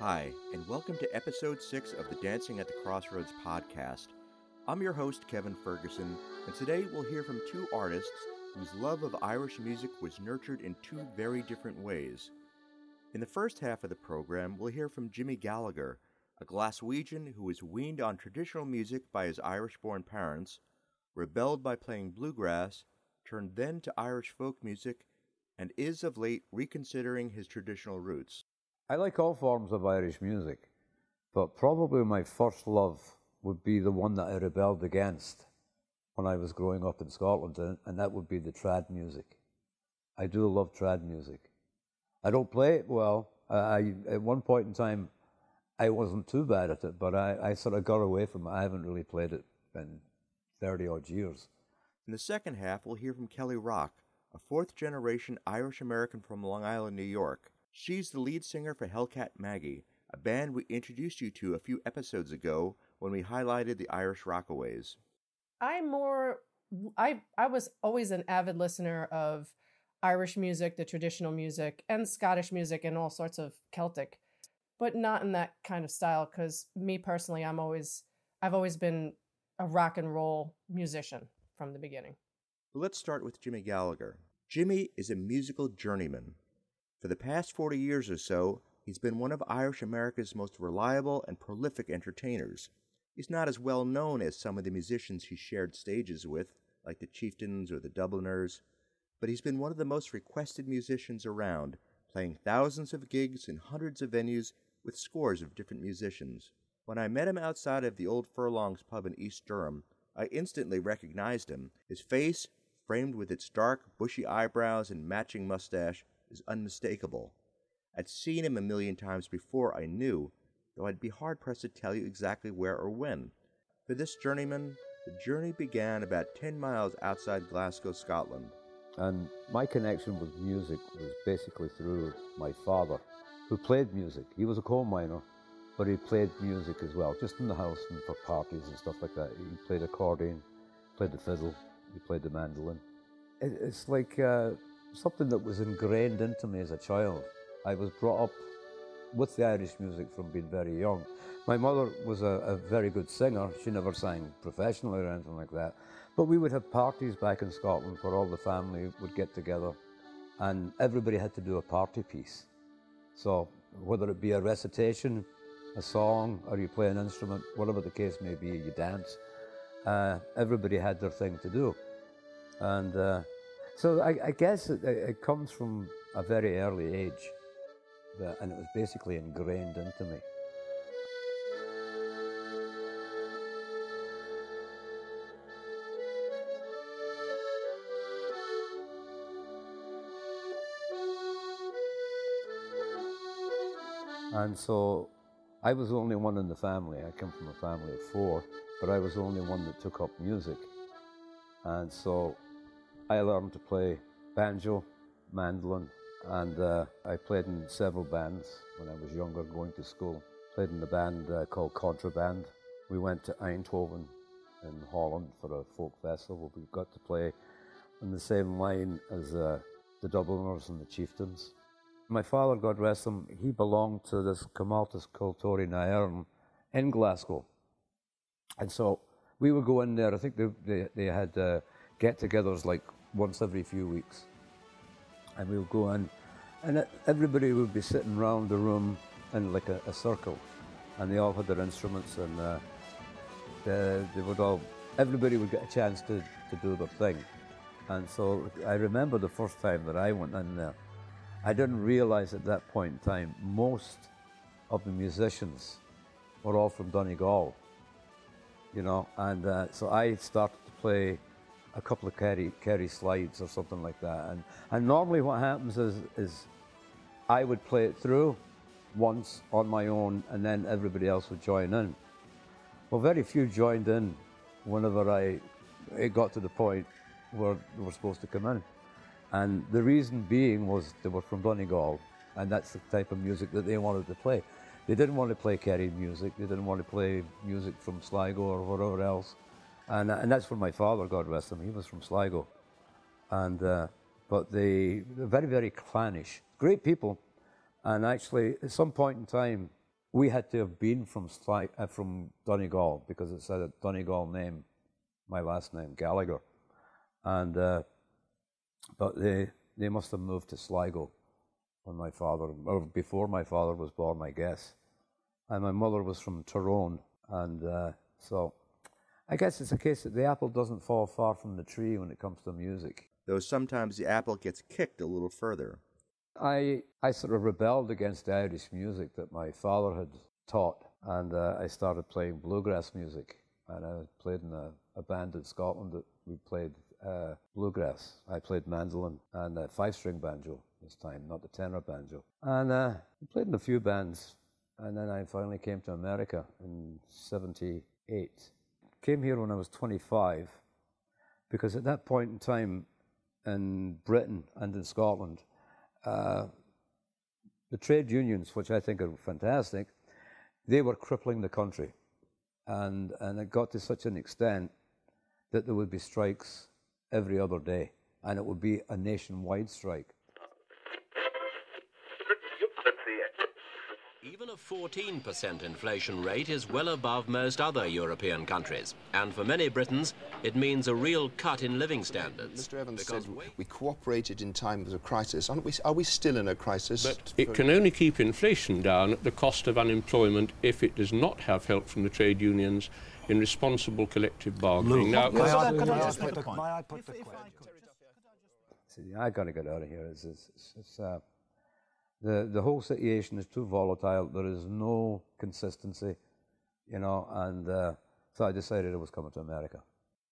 Hi, and welcome to Episode 6 of the Dancing at the Crossroads podcast. I'm your host, Kevin Ferguson, and today we'll hear from two artists whose love of Irish music was nurtured in two very different ways. In the first half of the program, we'll hear from Jimmy Gallagher, a Glaswegian who was weaned on traditional music by his Irish-born parents, rebelled by playing bluegrass, turned then to Irish folk music, and is of late reconsidering his traditional roots. I like all forms of Irish music, but probably my first love would be the one that I rebelled against when I was growing up in Scotland, and that would be the trad music. I do love trad music. I don't play it well. At one point in time, I wasn't too bad at it, but I sort of got away from it. I haven't really played it in 30-odd years. In the second half, we'll hear from Kelly Rock, a fourth-generation Irish-American from Long Island, New York. She's the lead singer for Hellcat Maggie, a band we introduced you to a few episodes ago when we highlighted the Irish Rockaways. I was always an avid listener of Irish music, the traditional music, and Scottish music, and all sorts of Celtic, but not in that kind of style, because me personally, I've always been a rock and roll musician from the beginning. Let's start with Jimmy Gallagher. Jimmy is a musical journeyman. For the past 40 years or so, he's been one of Irish America's most reliable and prolific entertainers. He's not as well known as some of the musicians he shared stages with, like the Chieftains or the Dubliners, but he's been one of the most requested musicians around, playing thousands of gigs in hundreds of venues with scores of different musicians. When I met him outside of the old Furlong's pub in East Durham, I instantly recognized him. His face, framed with its dark, bushy eyebrows and matching mustache, is unmistakable. I'd seen him a million times before, I knew, though I'd be hard-pressed to tell you exactly where or when. For this journeyman, the journey began about 10 miles outside Glasgow, Scotland. And my connection with music was basically through my father, who played music. He was a coal miner, but he played music as well, just in the house and for parties and stuff like that. He played accordion, played the fiddle, he played the mandolin. It's like... something that was ingrained into me as a child. I was brought up with the Irish music from being very young. My mother was a very good singer. She never sang professionally or anything like that. But we would have parties back in Scotland where all the family would get together and everybody had to do a party piece. So whether it be a recitation, a song, or you play an instrument, whatever the case may be, you dance, everybody had their thing to do. And... So I guess it comes from a very early age, and it was basically ingrained into me. And so I was the only one in the family. I come from a family of four, but I was the only one that took up music. And so... I learned to play banjo, mandolin, and I played in several bands when I was younger, going to school. Played in the band called Contraband. We went to Eindhoven in Holland for a folk festival. We got to play in the same line as the Dubliners and the Chieftains. My father, God rest him, he belonged to this Comhaltas Ceoltóirí Éireann in Glasgow. And so we would go in there. I think they had get-togethers like once every few weeks, and we'll go in, and everybody would be sitting round the room in like a circle, and they all had their instruments, and everybody would get a chance to do their thing. And so I remember the first time that I went in there, I didn't realize at that point in time most of the musicians were all from Donegal, you know, and so I started to play a couple of Kerry slides or something like that. And normally what happens is I would play it through once on my own, and then everybody else would join in. Well, very few joined in whenever it got to the point where they were supposed to come in. And the reason being was they were from Donegal, and that's the type of music that they wanted to play. They didn't want to play Kerry music. They didn't want to play music from Sligo or whatever else. And that's where my father, God rest him, he was from Sligo. And but they're very, very clannish. Great people. And actually, at some point in time, we had to have been from Donegal, because it said a Donegal name, my last name, Gallagher. And but they must have moved to Sligo when my father, or before my father was born, I guess. And my mother was from Tyrone, and so I guess it's a case that the apple doesn't fall far from the tree when it comes to music. Though sometimes the apple gets kicked a little further. I sort of rebelled against the Irish music that my father had taught, and I started playing bluegrass music. And I played in a band in Scotland that we played bluegrass. I played mandolin and a five-string banjo this time, not the tenor banjo. And I played in a few bands, and then I finally came to America in 78. Came here when I was 25, because at that point in time in Britain and in Scotland, the trade unions, which I think are fantastic, they were crippling the country. And it got to such an extent that there would be strikes every other day, and it would be a nationwide strike. Even a 14% inflation rate is well above most other European countries, and for many Britons it means a real cut in living standards. Mr. Evans said we cooperated in times of crisis. Are we still in a crisis? But it can only keep inflation down at the cost of unemployment if it does not have help from the trade unions in responsible collective bargaining. Now, See, I've got to get out of here. The whole situation is too volatile. There is no consistency, you know, and so I decided I was coming to America.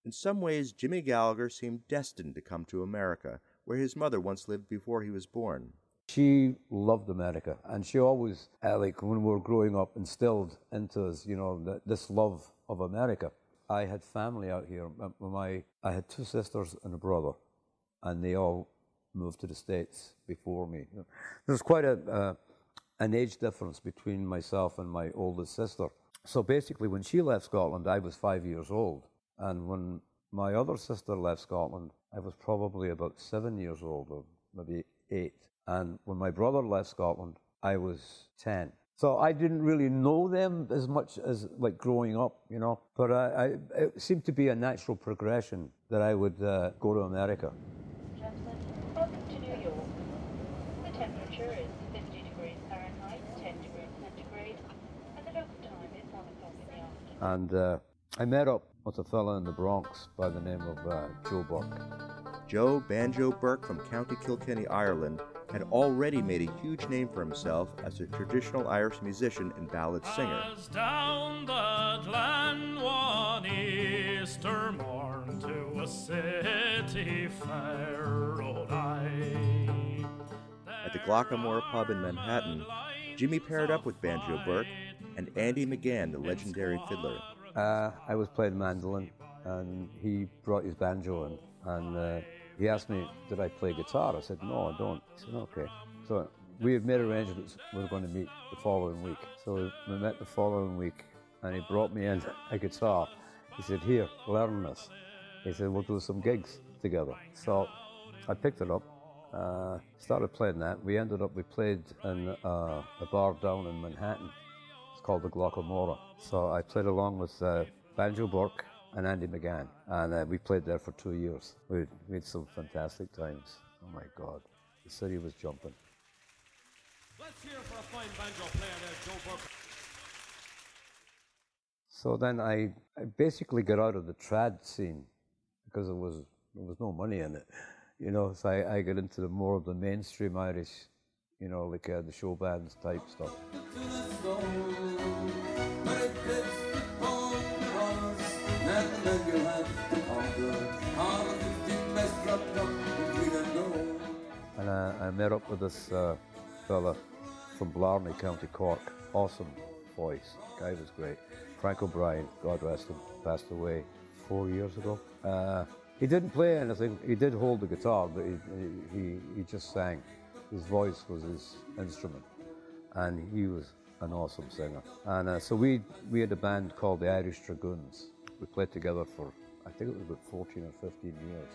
In some ways, Jimmy Gallagher seemed destined to come to America, where his mother once lived before he was born. She loved America, and she always, like when we were growing up, instilled into us, you know, this love of America. I had family out here. I had two sisters and a brother, and they all moved to the States before me. There's quite an age difference between myself and my oldest sister. So basically, when she left Scotland, I was 5 years old. And when my other sister left Scotland, I was probably about 7 years old, or maybe 8. And when my brother left Scotland, I was 10. So I didn't really know them as much as, like, growing up, you know. But it seemed to be a natural progression that I would go to America. And I met up with a fella in the Bronx by the name of Joe Burke. Joe Banjo Burke from County Kilkenny, Ireland, had already made a huge name for himself as a traditional Irish musician and ballad singer. As down the glen one Easter morn to a city fair rode I. At the Glockamore pub in Manhattan, Jimmy paired up with Banjo Burke and Andy McGann, the legendary fiddler. I was playing mandolin, and he brought his banjo in. And he asked me, did I play guitar? I said, no, I don't. He said, okay. So we had made arrangements. We were going to meet the following week. So we met the following week, and he brought me in a guitar. He said, here, learn this. He said, we'll do some gigs together. So I picked it up, started playing that. We played in a bar down in Manhattan called the Glockamore. So I played along with Banjo Burke and Andy McGann, and we played there for 2 years. We had some fantastic times. Oh my God, the city was jumping. Let's hear for a fine banjo player there, Joe Burke. So then I basically got out of the trad scene because there was no money in it, you know. So I got into the more of the mainstream Irish, you know, like the show bands type stuff. And I met up with this fella from Blarney, County Cork. Awesome voice. Guy was great. Frank O'Brien, God rest him, passed away 4 years ago. He didn't play anything. He did hold the guitar, but he just sang. His voice was his instrument, and he was an awesome singer. And so we had a band called the Irish Dragoons. We played together for, I think it was about 14 or 15 years.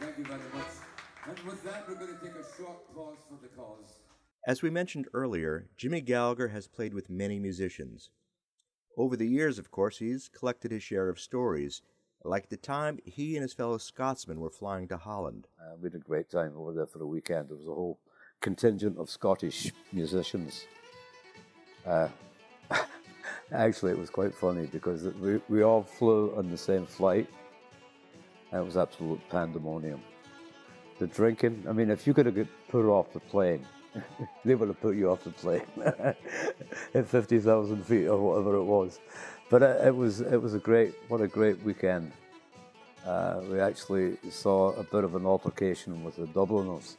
Thank you very much. And with that, we're going to take a short pause for the cause. As we mentioned earlier, Jimmy Gallagher has played with many musicians. Over the years, of course, he's collected his share of stories, like the time he and his fellow Scotsmen were flying to Holland. We had a great time over there for a weekend. There was a whole contingent of Scottish musicians. Actually, it was quite funny because we all flew on the same flight, and it was absolute pandemonium. The drinking, I mean, if you could have got put off the plane, they would have put you off the plane at 50,000 feet or whatever it was. But it was a great weekend. We actually saw a bit of an altercation with the Dubliners.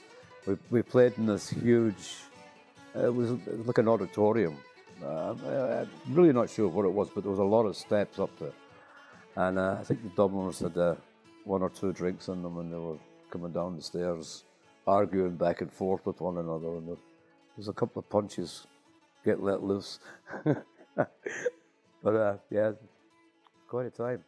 We played in this huge, it was like an auditorium. I'm really not sure what it was, but there was a lot of steps up there. And I think the Dubliners had one or two drinks in them, and they were coming down the stairs, arguing back and forth with one another. And there was a couple of punches get let loose. But yeah, quite a time.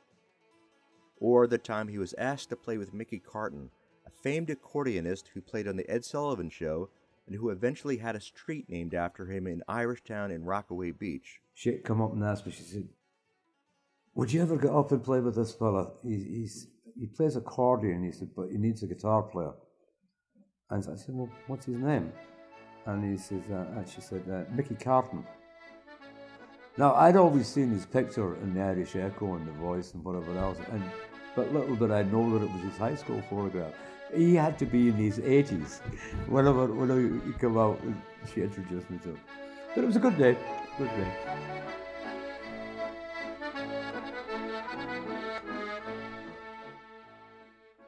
Or the time he was asked to play with Mickey Carton, a famed accordionist who played on the Ed Sullivan Show and who eventually had a street named after him in Irish Town in Rockaway Beach. She come up and asked me, she said, "Would you ever get up and play with this fella? He plays accordion," he said, "but he needs a guitar player." And I said, "Well, what's his name?" And she said, "Mickey Carton." Now, I'd always seen his picture in the Irish Echo and the Voice and whatever else, but little did I know that it was his high school photograph. He had to be in his 80s. Whenever he came out, she introduced me to him. But it was a good day, good day.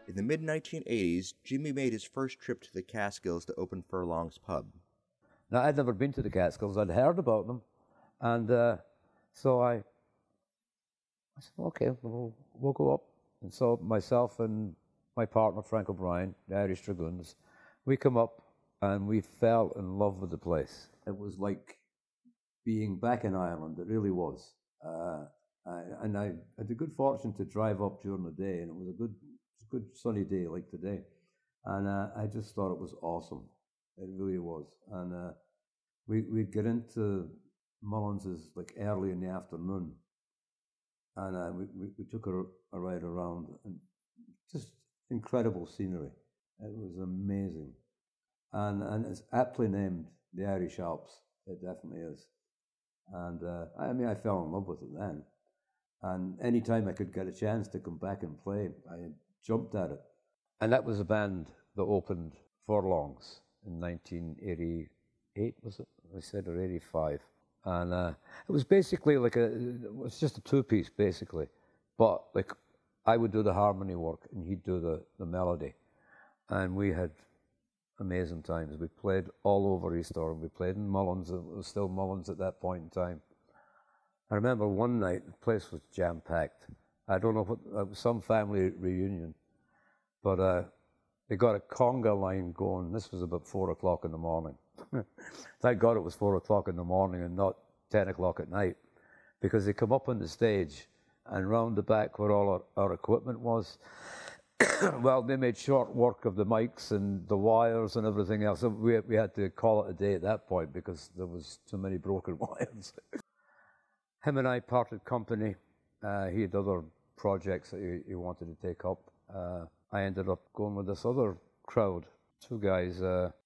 In the mid-1980s, Jimmy made his first trip to the Catskills to open Furlong's Pub. Now, I'd never been to the Catskills. I'd heard about them. And so I said, "Okay, we'll go up." And so myself and my partner, Frank O'Brien, the Irish Dragoons, we come up and we fell in love with the place. It was like being back in Ireland, it really was. I had the good fortune to drive up during the day, and it was a good sunny day like today. And I just thought it was awesome. It really was. And we'd get into Mullins is like early in the afternoon, and we took a ride around, and just incredible scenery. It was amazing, and it's aptly named the Irish Alps. It definitely is, and I fell in love with it then. And any time I could get a chance to come back and play, I jumped at it. And that was a band that opened Furlong's in 1988, was it? I said, or 85. And it was basically it was just a two-piece, basically. But, I would do the harmony work and he'd do the melody. And we had amazing times. We played all over East Durham. We played in Mullins. It was still Mullins at that point in time. I remember one night, the place was jam-packed. I don't know what, some family reunion. But they got a conga line going. This was about 4 o'clock in the morning. Thank God it was 4 o'clock in the morning and not 10 o'clock at night, because they come up on the stage and round the back where all our equipment was. Well, they made short work of the mics and the wires and everything else. So we had to call it a day at that point because there was too many broken wires. Him and I parted company. He had other projects that he wanted to take up. I ended up going with this other crowd, two guys,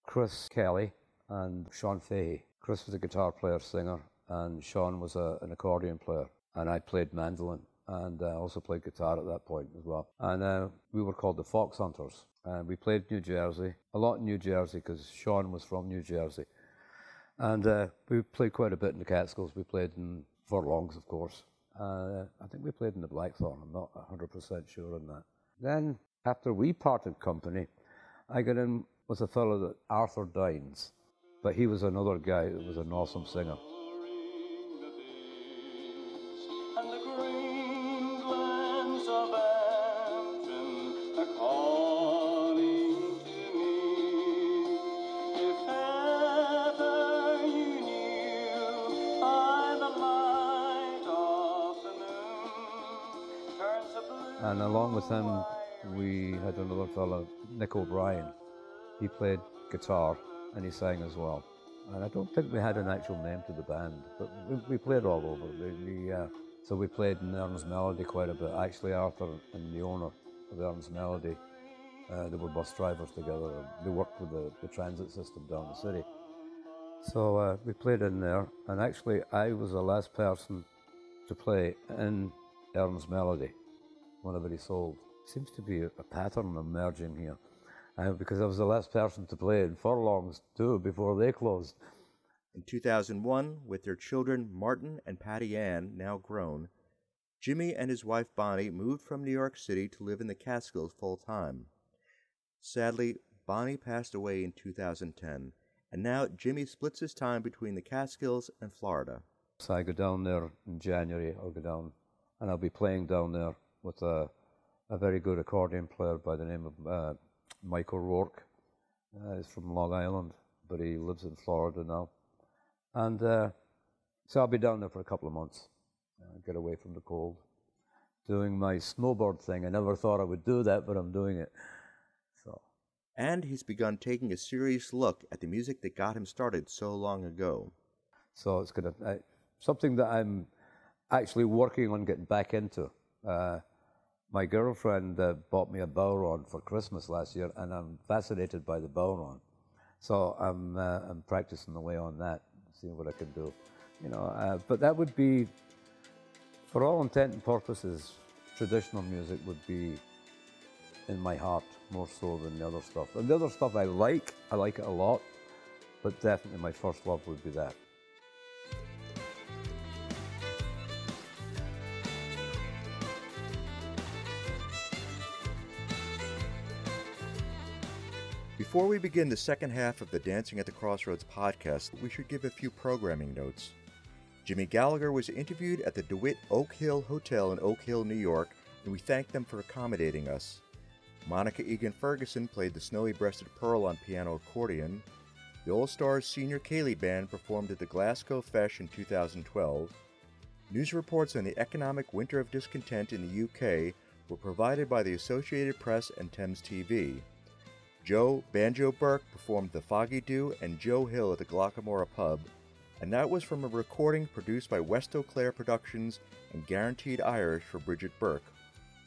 Chris Kelly and Sean Fahey. Chris was a guitar player, singer, and Sean was an accordion player. And I played mandolin, and I also played guitar at that point as well. And we were called the Fox Hunters. And we played New Jersey, a lot in New Jersey, because Sean was from New Jersey. And we played quite a bit in the Catskills. We played in Furlong's, of course. I think we played in the Blackthorn. I'm not 100% sure on that. Then, after we parted company, I got in with a fellow that Arthur Dines. But he was another guy that was an awesome singer. And along with him, we had another fellow, Nick O'Brien. He played guitar. And he sang as well. And I don't think we had an actual name to the band, but we played all over. So we played in Ernst Melody quite a bit. Actually, Arthur and the owner of Ernst Melody, they were bus drivers together. They worked with the transit system down the city. So we played in there, and actually I was the last person to play in Ernst Melody whenever he sold. Seems to be a pattern emerging here, because I was the last person to play in Furlong's too before they closed. In 2001, with their children Martin and Patty Ann, now grown, Jimmy and his wife Bonnie moved from New York City to live in the Catskills full-time. Sadly, Bonnie passed away in 2010, and now Jimmy splits his time between the Catskills and Florida. So I go down there in January, I'll go down, and I'll be playing down there with a very good accordion player by the name of Michael Rourke. He's from Long Island, but he lives in Florida now. And so I'll be down there for a couple of months, get away from the cold, doing my snowboard thing. I never thought I would do that, but I'm doing it. So. And he's begun taking a serious look at the music that got him started so long ago. So it's gonna something that I'm actually working on getting back into. My girlfriend bought me a bodhrán for Christmas last year, and I'm fascinated by the bodhrán. So I'm practicing away on that. See what I can do, but that would be, for all intent and purposes, traditional music would be in my heart more so than the other stuff. And the other stuff I like it a lot, but definitely my first love would be that. Before we begin the second half of the Dancing at the Crossroads podcast, we should give a few programming notes. Jimmy Gallagher was interviewed at the DeWitt Oak Hill Hotel in Oak Hill, New York, and we thank them for accommodating us. Monica Egan Ferguson played the Snowy-Breasted Pearl on piano accordion. The All Stars Senior Cayley Band performed at the Glasgow Fesh in 2012. News reports on the economic winter of discontent in the UK were provided by the Associated Press and Thames TV. Joe Banjo Burke performed The Foggy Dew and Joe Hill at the Glockamore Pub, and that was from a recording produced by West Eau Claire Productions and Guaranteed Irish for Bridget Burke.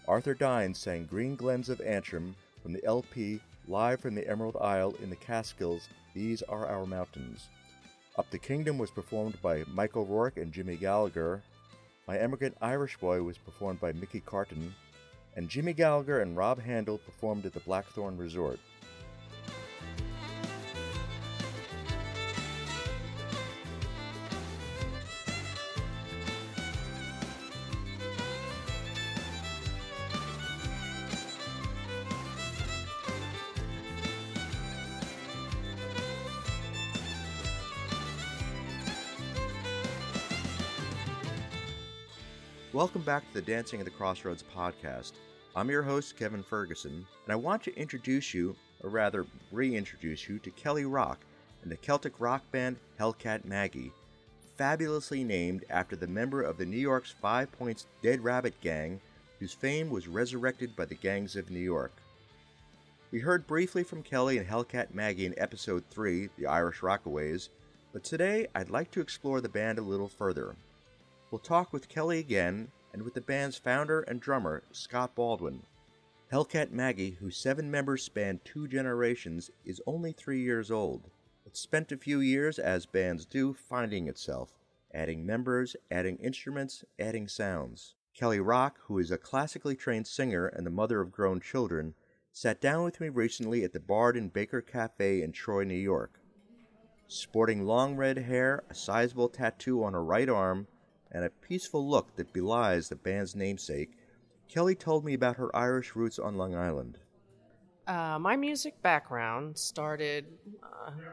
Arthur Dines sang Green Glens of Antrim from the LP Live from the Emerald Isle in the Catskills, These Are Our Mountains. Up the Kingdom was performed by Michael Rourke and Jimmy Gallagher. My Emigrant Irish Boy was performed by Mickey Carton, and Jimmy Gallagher and Rob Handel performed at the Blackthorn Resort. Welcome back to the Dancing at the Crossroads podcast. I'm your host, Kevin Ferguson, and I want to introduce you, or rather reintroduce you, to Kelly Rock and the Celtic rock band Hellcat Maggie, fabulously named after the member of the New York's Five Points Dead Rabbit Gang, whose fame was resurrected by the gangs of New York. We heard briefly from Kelly and Hellcat Maggie in Episode 3, The Irish Rockaways, but today I'd like to explore the band a little further. We'll talk with Kelly again and with the band's founder and drummer, Scott Baldwin. Hellcat Maggie, whose seven members span two generations, is only 3 years old. It spent a few years, as bands do, finding itself, adding members, adding instruments, adding sounds. Kelly Rock, who is a classically trained singer and the mother of grown children, sat down with me recently at the Bard and Baker Cafe in Troy, New York. Sporting long red hair, a sizable tattoo on her right arm, and a peaceful look that belies the band's namesake, Kelly told me about her Irish roots on Long Island. My music background started,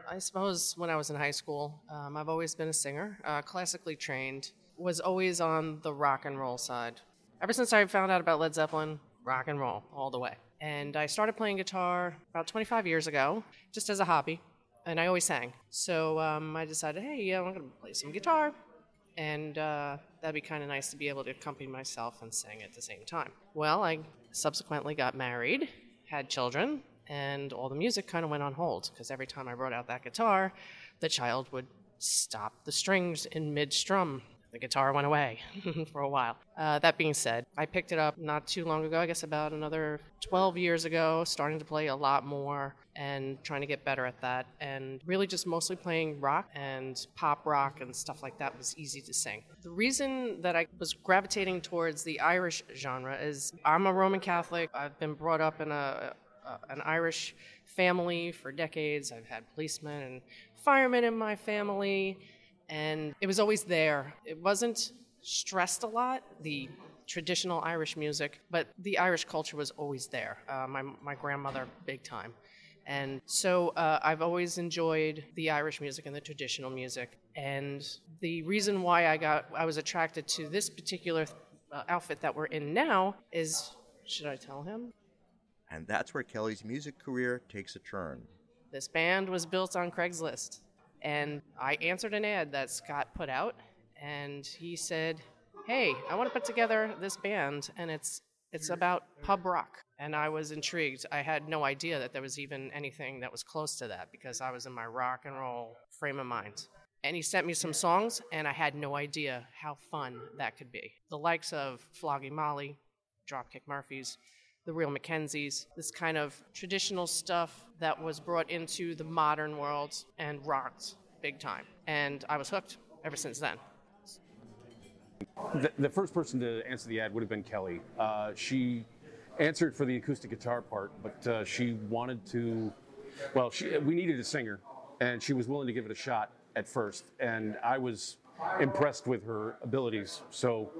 I suppose, when I was in high school. I've always been a singer, classically trained, was always on the rock and roll side. Ever since I found out about Led Zeppelin, rock and roll all the way. And I started playing guitar about 25 years ago, just as a hobby, and I always sang. So I decided, hey, I'm going to play some guitar. And that'd be kind of nice to be able to accompany myself and sing at the same time. Well, I subsequently got married, had children, and all the music kind of went on hold because every time I brought out that guitar, the child would stop the strings in mid-strum. The guitar went away for a while. That being said, I picked it up not too long ago, I guess about another 12 years ago, starting to play a lot more and trying to get better at that. And really just mostly playing rock and pop rock and stuff like that was easy to sing. The reason that I was gravitating towards the Irish genre is I'm a Roman Catholic. I've been brought up in an Irish family for decades. I've had policemen and firemen in my family. And it was always there. It wasn't stressed a lot, the traditional Irish music, but the Irish culture was always there. My grandmother, big time. And so I've always enjoyed the Irish music and the traditional music. And the reason why I was attracted to this particular outfit that we're in now is, should I tell him? And that's where Kelly's music career takes a turn. This band was built on Craigslist. And I answered an ad that Scott put out, and he said, hey, I want to put together this band, and it's about pub rock. And I was intrigued. I had no idea that there was even anything that was close to that, because I was in my rock and roll frame of mind. And he sent me some songs, and I had no idea how fun that could be. The likes of Floggy Molly, Dropkick Murphys, The Real Mackenzies, this kind of traditional stuff that was brought into the modern world and rocked big time. And I was hooked ever since then. The first person to answer the ad would have been Kelly. She answered for the acoustic guitar part, but she wanted to, well, we needed a singer, and she was willing to give it a shot at first. And I was impressed with her abilities, so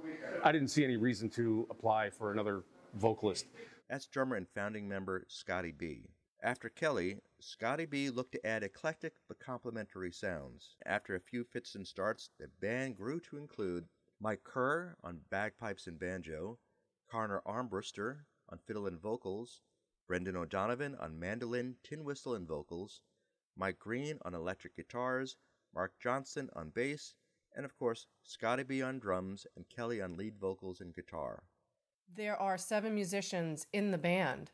I didn't see any reason to apply for another vocalist. That's drummer and founding member Scotty B. After Kelly, Scotty B looked to add eclectic but complementary sounds. After a few fits and starts, the band grew to include Mike Kerr on bagpipes and banjo, Connor Armbruster on fiddle and vocals, Brendan O'Donovan on mandolin, tin whistle, and vocals, Mike Green on electric guitars, Mark Johnson on bass, and of course, Scotty B on drums and Kelly on lead vocals and guitar. There are 7 musicians in the band,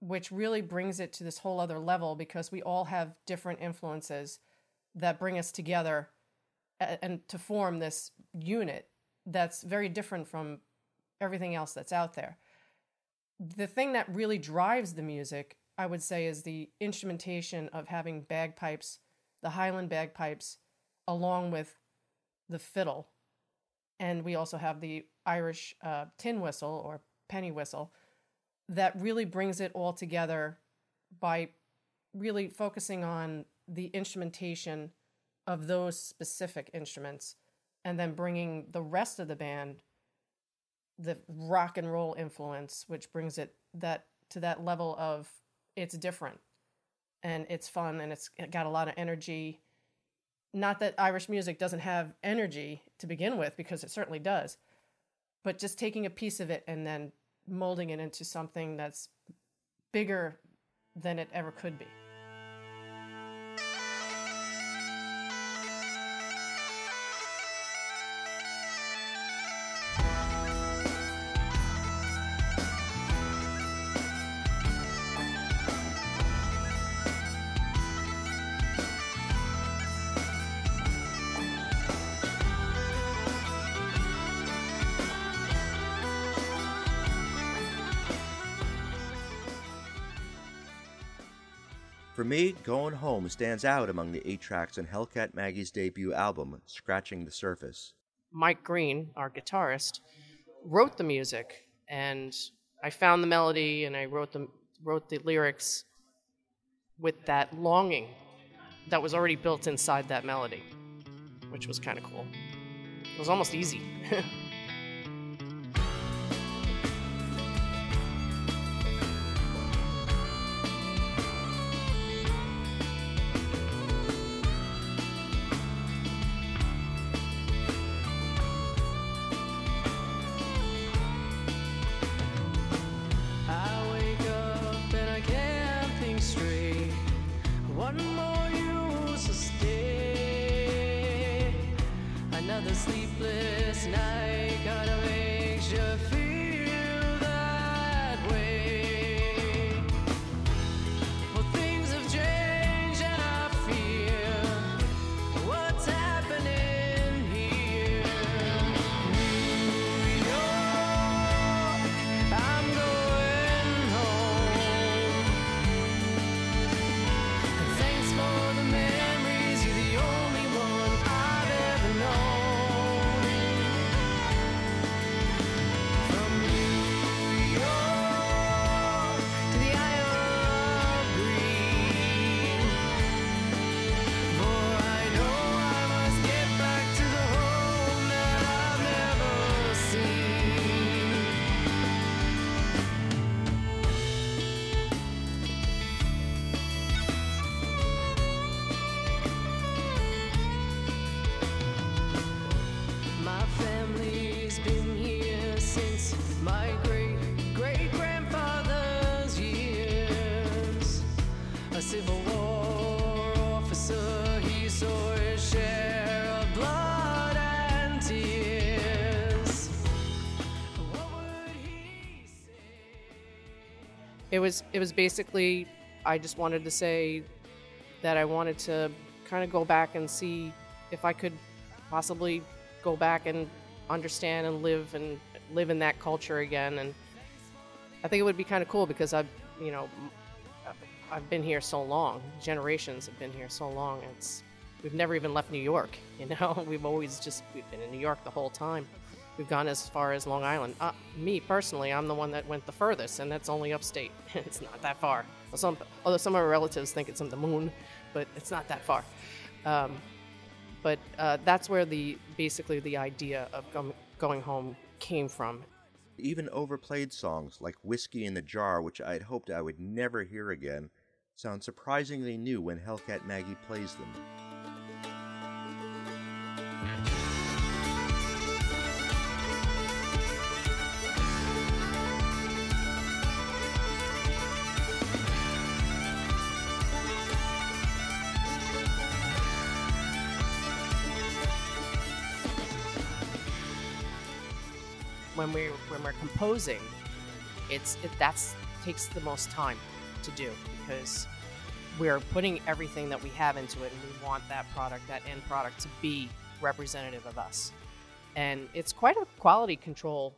which really brings it to this whole other level because we all have different influences that bring us together and to form this unit that's very different from everything else that's out there. The thing that really drives the music, I would say, is the instrumentation of having bagpipes, the Highland bagpipes, along with the fiddle. And we also have the Irish tin whistle or penny whistle that really brings it all together by really focusing on the instrumentation of those specific instruments and then bringing the rest of the band, the rock and roll influence, which brings it to that level of it's different and it's fun and it's got a lot of energy. Not that Irish music doesn't have energy to begin with, because it certainly does, but just taking a piece of it and then molding it into something that's bigger than it ever could be. For me, Going Home stands out among the 8 tracks on Hellcat Maggie's debut album, Scratching the Surface. Mike Green, our guitarist, wrote the music, and I found the melody, and I wrote the lyrics with that longing that was already built inside that melody, which was kind of cool. It was almost easy. Civil War officer, he saw his share of blood and tears. What would he say? It was basically, I just wanted to say that I wanted to kind of go back and see if I could possibly go back and understand and live in that culture again. And I think it would be kind of cool because I've been here so long. Generations have been here so long. We've never even left New York. We've always we've been in New York the whole time. We've gone as far as Long Island. Me personally, I'm the one that went the furthest, and that's only upstate. It's not that far. Although some of our relatives think it's on the moon, but it's not that far. But that's where the idea of going home came from. Even overplayed songs like Whiskey in the Jar, which I had hoped I would never hear again, sound surprisingly new when Hellcat Maggie plays them. When we're composing, that takes the most time to do because we're putting everything that we have into it, and we want that end product, to be representative of us. And it's quite a quality control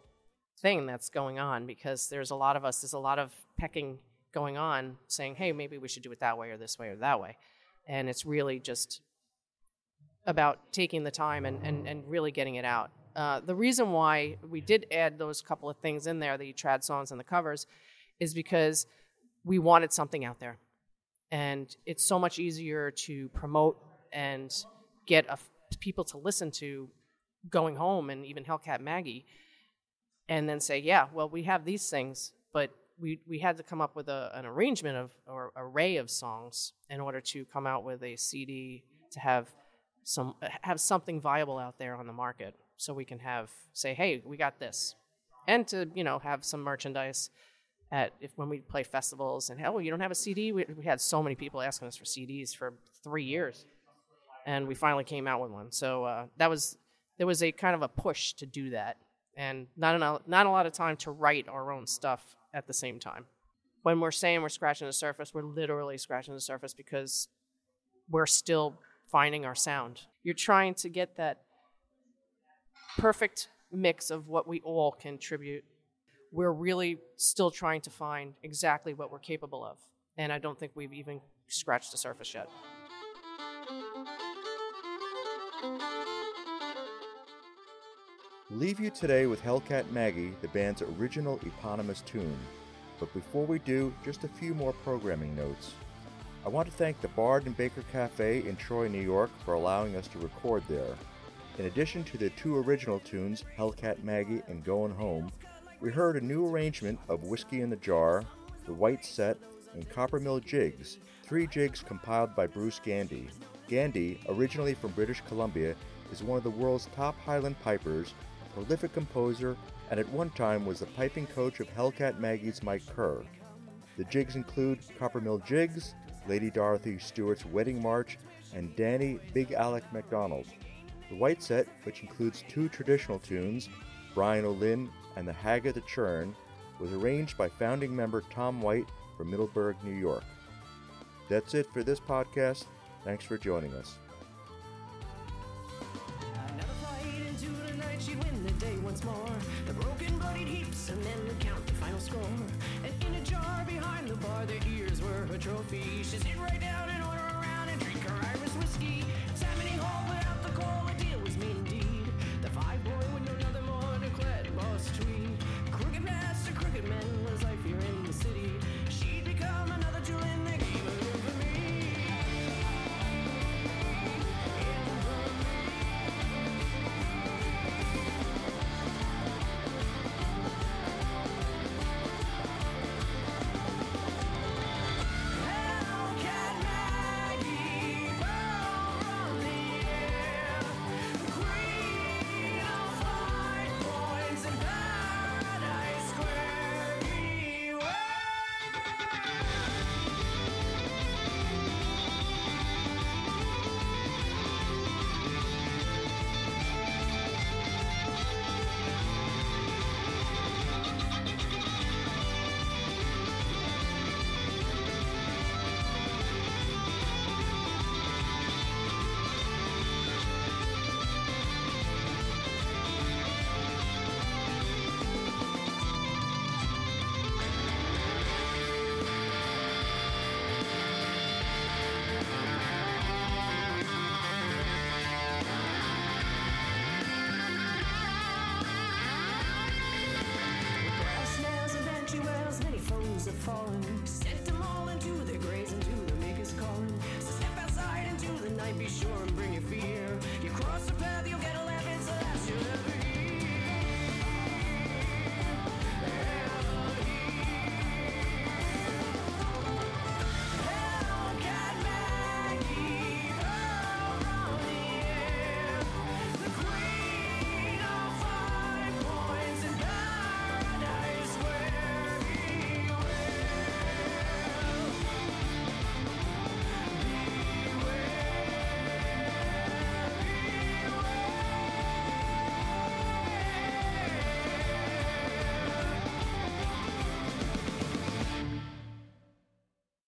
thing that's going on because there's a lot of pecking going on, saying, hey, maybe we should do it that way or this way or that way. And it's really just about taking the time and really getting it out. The reason why we did add those couple of things in there, the trad songs and the covers, is because we wanted something out there. And it's so much easier to promote and get people to listen to Going Home and even Hellcat Maggie, and then say, yeah, well, we have these things, but we had to come up with an arrangement of, or array of songs in order to come out with a CD to have something viable out there on the market. So we can say, hey, we got this, and to have some merchandise when we play festivals. And hell, you don't have a CD. We had so many people asking us for CDs for 3 years, and we finally came out with one. So there was a kind of a push to do that, and not a lot of time to write our own stuff at the same time. When we're saying we're scratching the surface, we're literally scratching the surface because we're still finding our sound. You're trying to get that perfect mix of what we all contribute. We're really still trying to find exactly what we're capable of, and I don't think we've even scratched the surface yet. Leave you today with Hellcat Maggie, the band's original eponymous tune. But before we do, just a few more programming notes. I want to thank the Bard and Baker Cafe in Troy, New York for allowing us to record there. In addition to the two original tunes, Hellcat Maggie and Goin' Home, we heard a new arrangement of Whiskey in the Jar, The White Set, and Coppermill Jigs, 3 jigs compiled by Bruce Gandy. Gandy, originally from British Columbia, is one of the world's top Highland pipers, a prolific composer, and at one time was the piping coach of Hellcat Maggie's Mike Kerr. The jigs include Coppermill Jigs, Lady Dorothy Stewart's Wedding March, and Danny Big Alec MacDonald. The White Set, which includes 2 traditional tunes, Brian O'Lynn and The Hag of the Churn, was arranged by founding member Tom White from Middleburg, New York. That's it for this podcast. Thanks for joining us. Another flight into the night, she'd win the day once more. The broken bloodied heaps, and then the count, the final score. And in a jar behind the bar, the ears were her trophy. She'd sit right down and order around and drink her Irish whiskey. It's happening all without the call. falling. Sent them all into the graves, into the maker's calling. So step outside into the night, be sure and bring your fear. You cross the path.